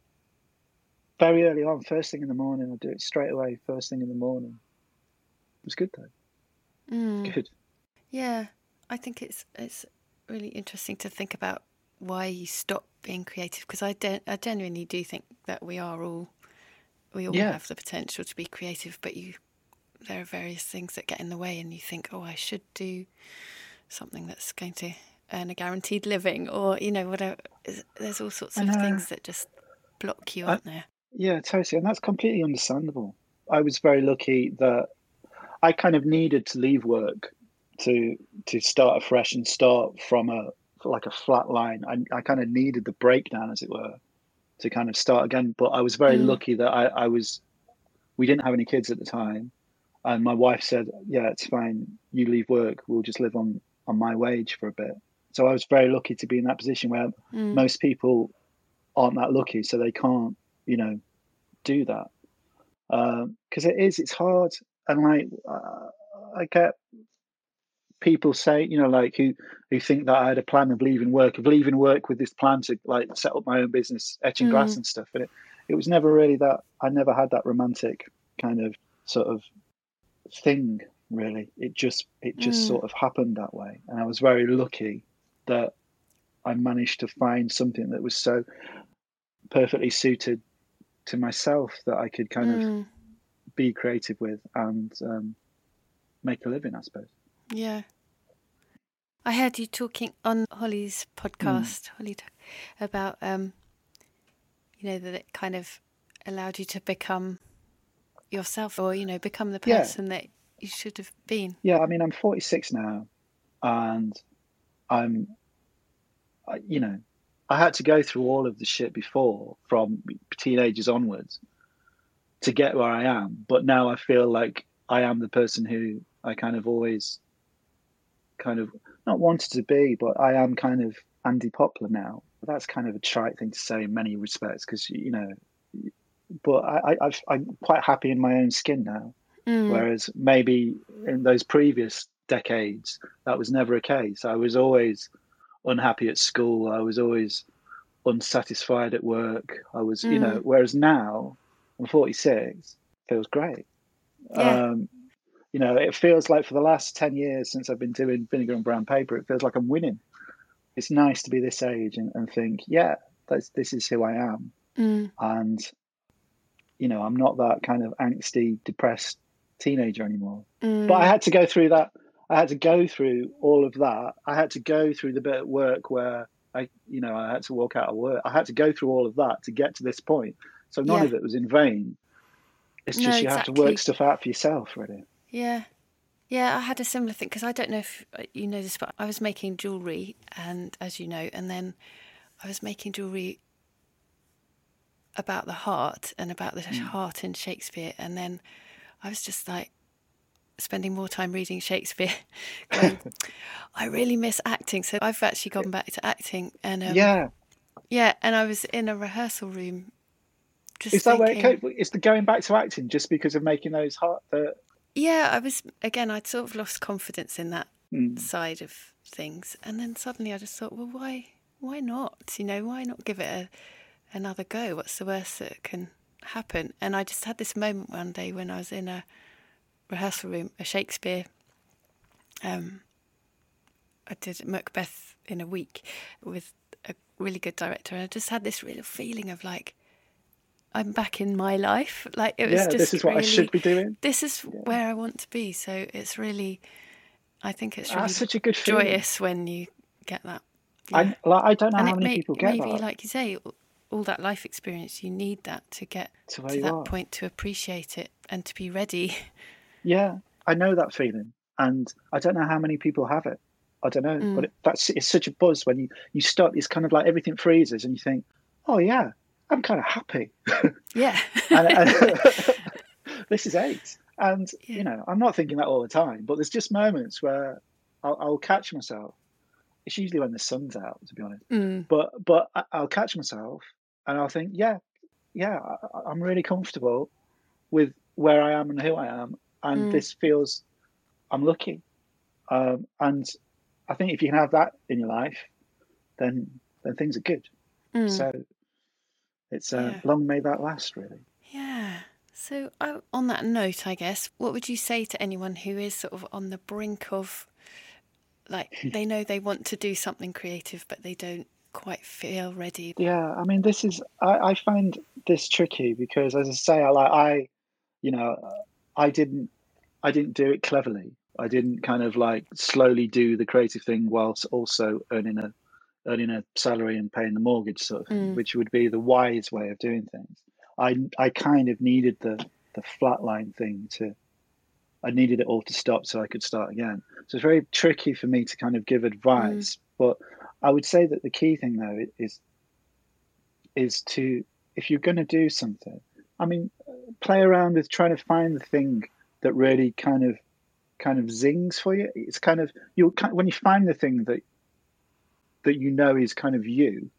very early on, first thing in the morning. I do it straight away, first thing in the morning. It was good though. Mm. Good. Yeah. I think it's it's really interesting to think about why you stop being creative, because I don't I genuinely do think that we are all we all yeah. have the potential to be creative, but you there are various things that get in the way and you think, oh, I should do something that's going to earn a guaranteed living, or you know, whatever. There's all sorts of things that just block you, aren't there? Yeah, totally, and that's completely understandable. I was very lucky that I kind of needed to leave work to to start afresh and start from a like a flat line. I, I kind of needed the breakdown, as it were, to kind of start again. But I was very mm. lucky that I, I was. We didn't have any kids at the time, and my wife said, "Yeah, it's fine. You leave work. We'll just live on on my wage for a bit." So I was very lucky to be in that position where mm. most people aren't that lucky, so they can't, you know, do that. Because um, it is, it's hard. And like, uh, I get people say, you know, like who, who think that I had a plan of leaving work, of leaving work with this plan to like set up my own business, etching mm. glass and stuff. And it, it was never really that, I never had that romantic kind of sort of thing, really. It just, it just mm. sort of happened that way. And I was very lucky that I managed to find something that was so perfectly suited to myself that I could kind mm. of be creative with and um, make a living, I suppose. Yeah. I heard you talking on Holly's podcast, mm. Holly, about, um, you know, that it kind of allowed you to become yourself or, you know, become the person yeah. that you should have been. Yeah, I mean, I'm forty-six now and I'm, you know, I had to go through all of the shit before from teenagers onwards to get where I am. But now I feel like I am the person who I kind of always kind of not wanted to be, but I am kind of Andy Poplar now. That's kind of a trite thing to say in many respects because, you know, but I, I, I'm quite happy in my own skin now. Mm. Whereas maybe in those previous decades, that was never a case. I was always unhappy at school. I was always unsatisfied at work. I was, mm. you know, whereas now I'm forty-six, feels great. Yeah. Um, you know, it feels like for the last ten years since I've been doing vinegar and brown paper, it feels like I'm winning. It's nice to be this age and, and think, yeah, that's, this is who I am. Mm. And, you know, I'm not that kind of angsty, depressed teenager anymore. Mm. But I had to go through that. I had to go through all of that. I had to go through the bit at work where I, you know, I had to walk out of work. I had to go through all of that to get to this point. So none yeah. of it was in vain. It's no, just you exactly. have to work stuff out for yourself, really. Yeah. Yeah, I had a similar thing, because I don't know if you know this, but I was making jewellery, and as you know, and then I was making jewellery about the heart and about the mm. heart in Shakespeare. And then I was just like spending more time reading Shakespeare. Going, I really miss acting. So I've actually gone back to acting. And um, yeah. Yeah, and I was in a rehearsal room. Just Is that thinking, where it came? Is the going back to acting just because of making those heart... The... Yeah, I was, again, I'd sort of lost confidence in that mm. side of things. And then suddenly I just thought, well, why why not? You know, why not give it a, another go? What's the worst that can happen? And I just had this moment one day when I was in a rehearsal room, a Shakespeare, um, I did Macbeth in a week with a really good director. And I just had this real feeling of like, I'm back in my life. Like it was yeah, just this is what really, I should be doing. This is yeah. where I want to be. So it's really, I think it's really That's such a good joyous feeling. When you get that. Yeah. I, like, I don't know and how many may, people get maybe, that. Maybe, like you say, all that life experience, you need that to get to, to that are. point to appreciate it and to be ready. Yeah, I know that feeling. And I don't know how many people have it. I don't know. Mm. But it, that's it's such a buzz when you, you start, it's kind of like everything freezes and you think, oh, yeah. I'm kind of happy. Yeah. and, and this is eight. And, yeah. you know, I'm not thinking that all the time, but there's just moments where I'll, I'll catch myself. It's usually when the sun's out, to be honest. Mm. But but I'll catch myself and I'll think, yeah, yeah, I, I'm really comfortable with where I am and who I am. And mm. this feels, I'm lucky. Um, and I think if you can have that in your life, then, then things are good. Mm. So... It's uh, yeah. long may that last, really. Yeah. So uh, on that note, I guess, what would you say to anyone who is sort of on the brink of, like, they know they want to do something creative, but they don't quite feel ready? Yeah. I mean, this is, I, I find this tricky because, as I say, I, like, I, you know, I didn't, I didn't do it cleverly. I didn't kind of like slowly do the creative thing whilst also earning a, earning a salary and paying the mortgage sort of thing, mm. which would be the wise way of doing things. I I kind of needed the, the flatline thing to, I needed it all to stop so I could start again. So it's very tricky for me to kind of give advice, mm. but I would say that the key thing though is, is to, if you're going to do something, I mean, play around with trying to find the thing that really kind of, kind of zings for you. It's kind of, you'll when you find the thing that, that you know is kind of you,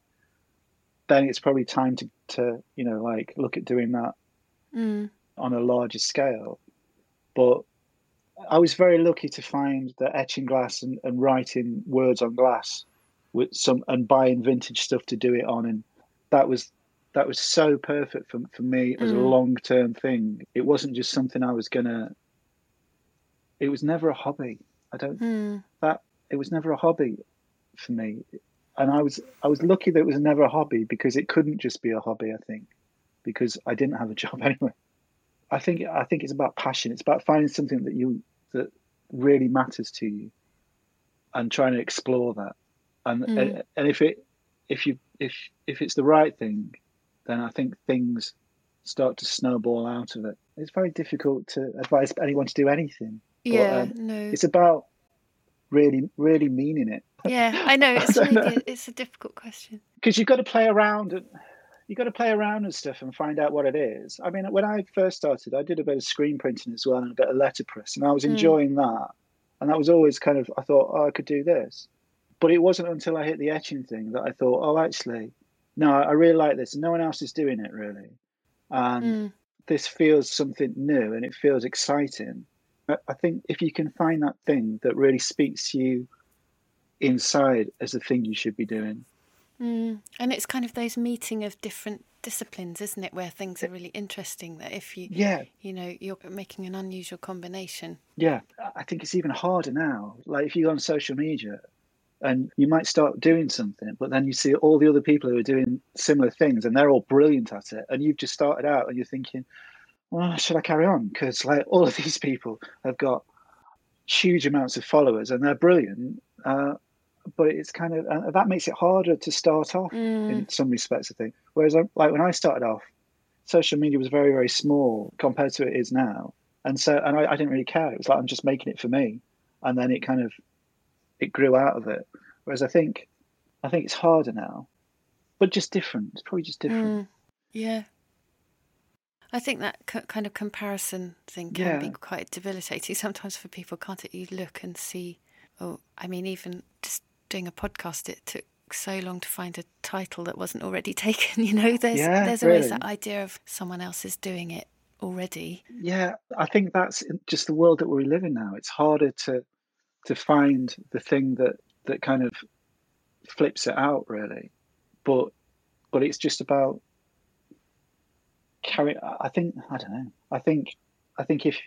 then it's probably time to, to you know, like look at doing that mm. on a larger scale. But I was very lucky to find that etching glass and, and writing words on glass with some and buying vintage stuff to do it on. And that was that was so perfect for, for me as mm. a long-term thing. It wasn't just something I was gonna, it was never a hobby. I don't, mm. that, it was never a hobby. For me, and I was I was lucky that it was never a hobby, because it couldn't just be a hobby, I think, because I didn't have a job anyway. I think I think it's about passion. It's about finding something that you that really matters to you and trying to explore that. And mm. and, and if it if you if if it's the right thing, then I think things start to snowball out of it. It's very difficult to advise anyone to do anything. Yeah, but, um, no. It's about really really meaning it. Yeah, I know it's I really, know. It's a difficult question because you've got to play around and you've got to play around and stuff and find out what it is. I mean, when I first started, I did a bit of screen printing as well and a bit of letterpress, and I was enjoying mm. that. And that was always kind of I thought, oh, I could do this, but it wasn't until I hit the etching thing that I thought, oh, actually, no, I really like this. No one else is doing it really, and mm. this feels something new and it feels exciting. I think if you can find that thing that really speaks to you inside as the thing you should be doing. Mm. And it's kind of those meeting of different disciplines, isn't it, where things are really interesting, that if you, yeah. you know, you're making an unusual combination. Yeah, I think it's even harder now. Like if you go on social media and you might start doing something, but then you see all the other people who are doing similar things and they're all brilliant at it. And you've just started out and you're thinking, well, should I carry on? Because like all of these people have got huge amounts of followers and they're brilliant. Uh, but it's kind of, uh, that makes it harder to start off mm. in some respects, I think. Whereas I, like when I started off, social media was very, very small compared to it is now. And so, and I, I didn't really care. It was like, I'm just making it for me. And then it kind of, it grew out of it. Whereas I think, I think it's harder now, but just different. It's probably just different. Mm, yeah. I think that c- kind of comparison thing can yeah. be quite debilitating sometimes for people, can't it? You look and see, oh, I mean, even just doing a podcast, it took so long to find a title that wasn't already taken. You know, there's yeah, there's really. always that idea of someone else is doing it already. Yeah, I think that's just the world that we live in now. It's harder to to find the thing that that kind of flips it out, really. But but it's just about carry. I think I don't know. I think I think if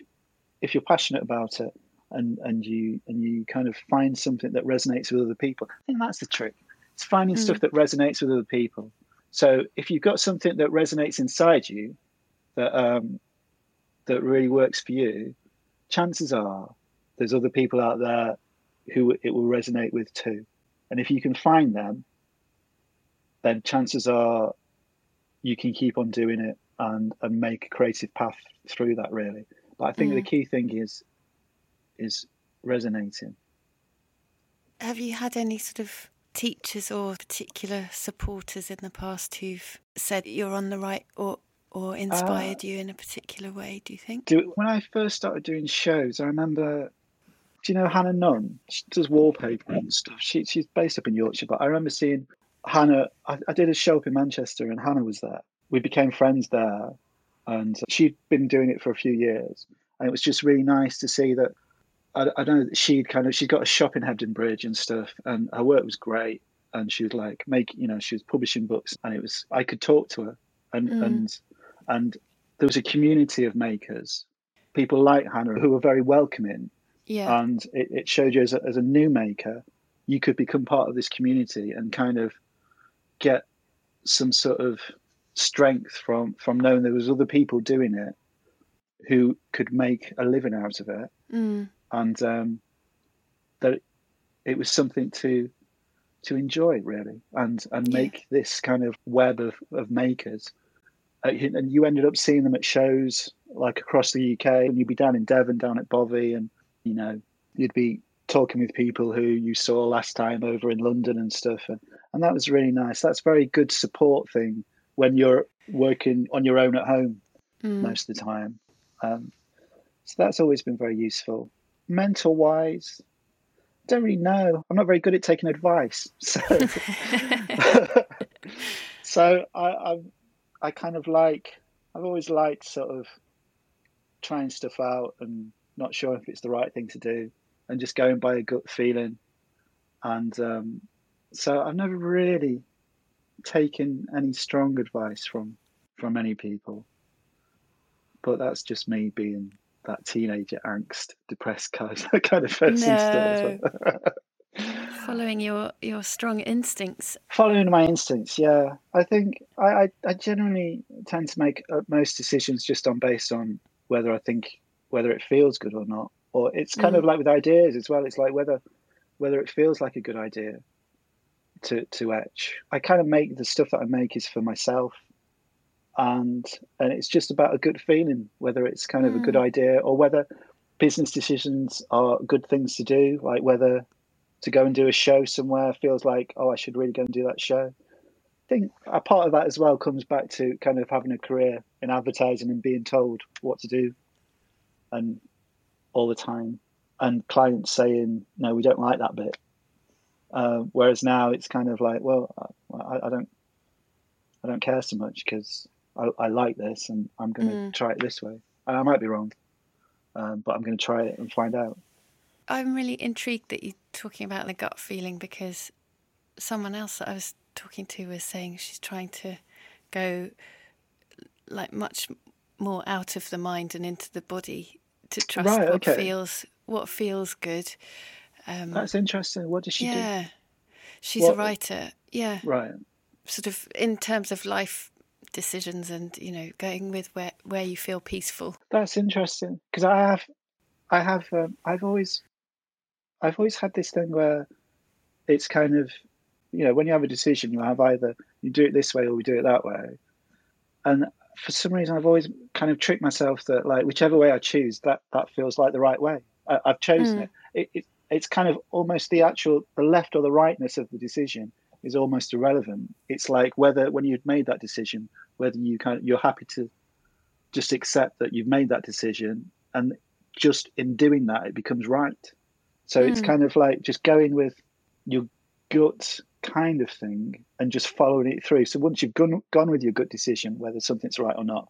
if you're passionate about it and and you and you kind of find something that resonates with other people, I think that's the trick. It's finding mm. stuff that resonates with other people. So if you've got something that resonates inside you, that um, that really works for you, chances are there's other people out there who it will resonate with too. And if you can find them, then chances are you can keep on doing it and, and make a creative path through that, really. But I think yeah. the key thing is is resonating. Have you had any sort of teachers or particular supporters in the past who've said you're on the right or or inspired uh, you in a particular way, do you think? Do, when I first started doing shows, I remember, do you know Hannah Nunn? She does wallpaper and stuff. She, she's based up in Yorkshire, but I remember seeing Hannah. I, I did a show up in Manchester and Hannah was there. We became friends there and she'd been doing it for a few years. And it was just really nice to see that. I, I know that she'd kind of, she'd got a shop in Hebden Bridge and stuff, and her work was great. And she would like make, you know, she was publishing books, and it was, I could talk to her and, mm. and, and there was a community of makers, people like Hannah who were very welcoming. Yeah. And it, it showed you as a, as a new maker, you could become part of this community and kind of get some sort of strength from, from knowing there was other people doing it who could make a living out of it. Mm. And um, that it was something to to enjoy, really, and, and make yeah. this kind of web of, of makers. And you ended up seeing them at shows like across the U K, and you'd be down in Devon, down at Bovey, and you know you'd be talking with people who you saw last time over in London and stuff, and, and that was really nice. That's a very good support thing when you're working on your own at home mm. most of the time. Um, so that's always been very useful. Mentor wise, I don't really know. I'm not very good at taking advice, so so I. I I kind of like, I've always liked sort of trying stuff out and not sure if it's the right thing to do and just going by a gut feeling. And um, so I've never really taken any strong advice from, from any people. But that's just me being that teenager angst, depressed kind of, kind of person no. still. Following your, your strong instincts. Following my instincts, yeah. I think I, I, I generally tend to make most decisions just on based on whether I think, whether it feels good or not. Or it's kind mm. of like with ideas as well. It's like whether whether it feels like a good idea to, to etch. I kind of make the stuff that I make is for myself. And and it's just about a good feeling, whether it's kind of mm. a good idea or whether business decisions are good things to do, like whether to go and do a show somewhere feels like, oh, I should really go and do that show. I think a part of that as well comes back to kind of having a career in advertising and being told what to do and all the time, and clients saying, no, we don't like that bit. Uh, whereas now it's kind of like, well, I, I don't I don't care so much because I, I like this and I'm going to mm. try it this way. And I might be wrong, um, but I'm going to try it and find out. I'm really intrigued that you're talking about the gut feeling, because someone else that I was talking to was saying she's trying to go like much more out of the mind and into the body to trust right, what okay. feels what feels good. Um, That's interesting. What does she yeah. do? Yeah, she's what? a writer. Yeah, right. Sort of in terms of life decisions and you know going with where where you feel peaceful. That's interesting because I have I have um, I've always. I've always had this thing where it's kind of, you know, when you have a decision, you have either you do it this way or we do it that way. And for some reason, I've always kind of tricked myself that, like, whichever way I choose, that that feels like the right way. I, I've chosen mm. it. It, it. It's kind of almost the actual, the left or the rightness of the decision is almost irrelevant. It's like whether, when you've made that decision, whether you kind of, you're happy to just accept that you've made that decision, and just in doing that, it becomes right. So mm. it's kind of like just going with your gut kind of thing and just following it through. So once you've gone gone with your gut decision, whether something's right or not,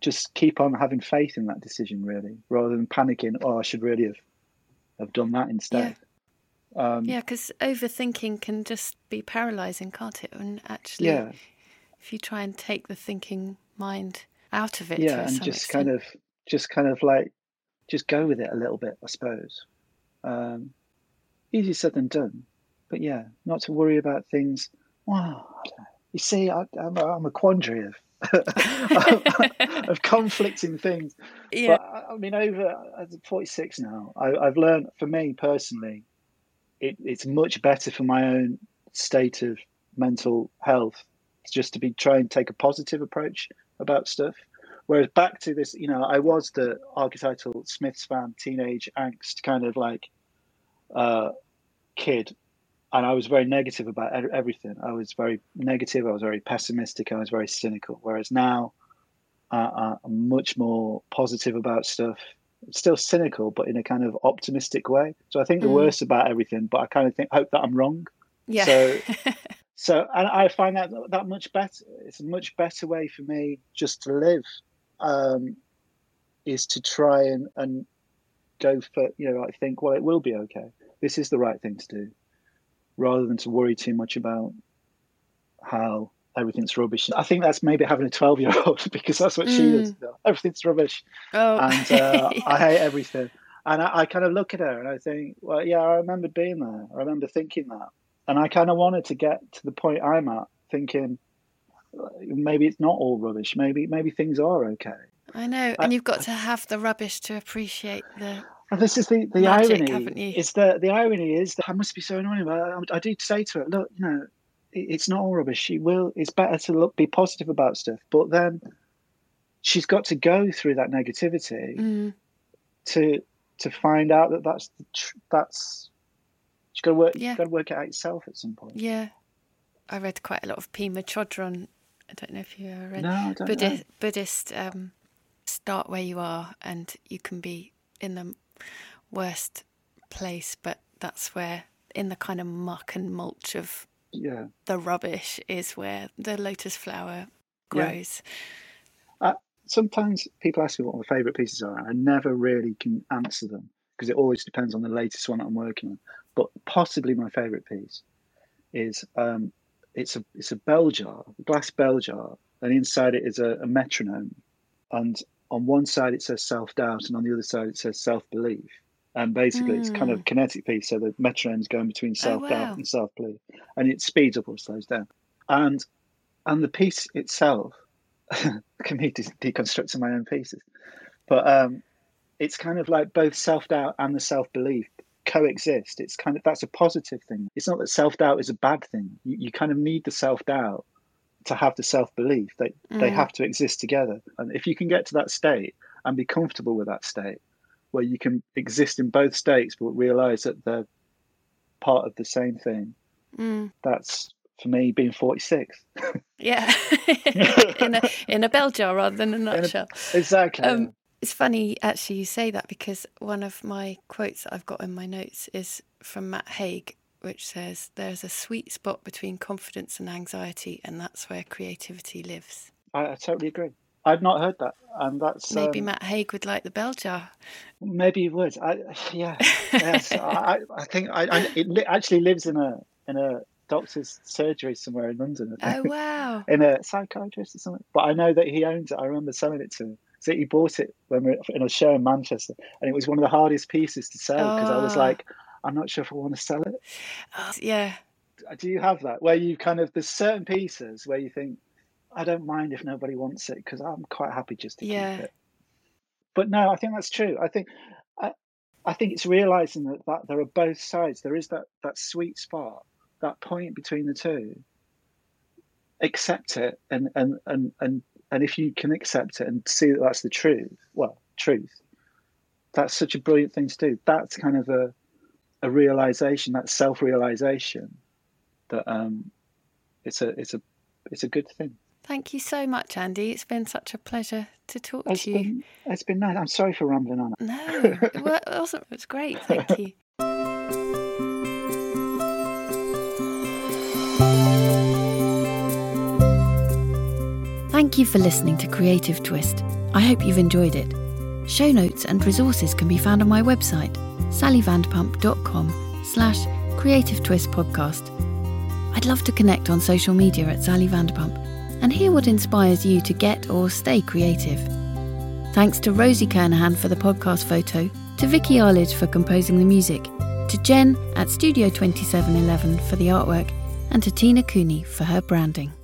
just keep on having faith in that decision, really, rather than panicking, oh, I should really have, have done that instead. Yeah, um, yeah, because overthinking can just be paralysing, can't it? And actually, yeah. if you try and take the thinking mind out of it, yeah, and just extent. kind of, just kind of like, just go with it a little bit, I suppose. Um, easier said than done, but yeah, not to worry about things. Wow, you see, I, I'm, I'm a quandary of of conflicting things. Yeah, but, I mean, over I'm forty-six now, I, I've learned. For me personally, it, it's much better for my own state of mental health just to be trying to take a positive approach about stuff. Whereas back to this, you know, I was the archetypal Smiths fan, teenage angst kind of like uh, kid. And I was very negative about everything. I was very negative. I was very pessimistic. I was very cynical. Whereas now uh, I'm much more positive about stuff. I'm still cynical, but in a kind of optimistic way. So I think the mm. worst about everything, but I kind of think, hope that I'm wrong. Yeah. So, so and I find that that much better. It's a much better way for me just to live. Um, is to try and, and go for, you know, I like think, well, it will be okay. This is the right thing to do, rather than to worry too much about how everything's rubbish. I think that's maybe having a twelve-year-old, because that's what mm. she does. Everything's rubbish. Oh. And uh, yeah. I hate everything. And I, I kind of look at her and I think, well, yeah, I remember being there. I remember thinking that. And I kind of wanted to get to the point I'm at, thinking maybe it's not all rubbish. Maybe maybe things are okay. I know. And I, you've got to have the rubbish to appreciate the... And this is the, the Magic, irony. Is that the irony is that I must be so annoying. I, I do say to her, look, you know, it, it's not all rubbish. She will. It's better to look, be positive about stuff. But then she's got to go through that negativity mm. to to find out that that's the tr- that's she's got to work. Yeah. Got to work it out yourself at some point. Yeah, I read quite a lot of Pema Chodron. I don't know if you ever read. No, I don't Buddhist, know. Buddhist. Um, start where you are, and you can be in the worst place, but that's where, in the kind of muck and mulch of yeah. the rubbish, is where the lotus flower grows. Yeah. Uh, sometimes people ask me what my favourite pieces are, and I never really can answer them because it always depends on the latest one that I'm working on. But possibly my favourite piece is um, it's a it's a bell jar, a glass bell jar, and inside it is a, a metronome, and on one side it says self-doubt and on the other side it says self-belief. And basically mm. it's kind of a kinetic piece, so the metronome is going between self-doubt oh, wow. and self-belief. And it speeds up or slows down. And and the piece itself, can be deconstructing my own pieces, but um, it's kind of like both self-doubt and the self-belief coexist. It's kind of, that's a positive thing. It's not that self-doubt is a bad thing. You, you kind of need the self-doubt to have the self-belief. They mm. they have to exist together. And if you can get to that state and be comfortable with that state, where you can exist in both states but realise that they're part of the same thing, mm. that's, for me, being forty-six. Yeah. in, a, in a bell jar rather than a nutshell. A, exactly. Um, it's funny, actually, you say that, because one of my quotes that I've got in my notes is from Matt Haig, which says, there's a sweet spot between confidence and anxiety, and that's where creativity lives. I, I totally agree. I've not heard that. And that's maybe um, Matt Haig would like the bell jar. Maybe he would. I, yeah. Yes. I, I think I, I, it li- actually lives in a in a doctor's surgery somewhere in London. I think. Oh, wow. In a psychiatrist or something. But I know that he owns it. I remember selling it to him. So he bought it when we were in a show in Manchester. And it was one of the hardest pieces to sell because oh. I was like, I'm not sure if I want to sell it. Oh, yeah. Do you have that? Where you kind of, there's certain pieces where you think, I don't mind if nobody wants it because I'm quite happy just to yeah. keep it. But no, I think that's true. I think I, I think it's realising that, that there are both sides. There is that, that sweet spot, that point between the two. Accept it and and, and, and And if you can accept it and see that that's the truth, well, truth, that's such a brilliant thing to do. That's kind of a a realization, that self-realization, that um, it's a it's a it's a good thing. Thank you so much, Andy. It's been such a pleasure to talk it's to you. Been, it's been nice. I'm sorry for rambling on. No, it was awesome. It was great. Thank you. Thank you for listening to Creative Twist. I hope you've enjoyed it. Show notes and resources can be found on my website, sallyvanderpump.com slash creative twist podcast. I'd love to connect on social media at Sally Vanderpump and hear what inspires you to get or stay creative. Thanks to Rosie Kernahan for the podcast photo, to Vicky Arledge for composing the music, to Jen at Studio twenty-seven eleven for the artwork, and to Tina Cooney for her branding.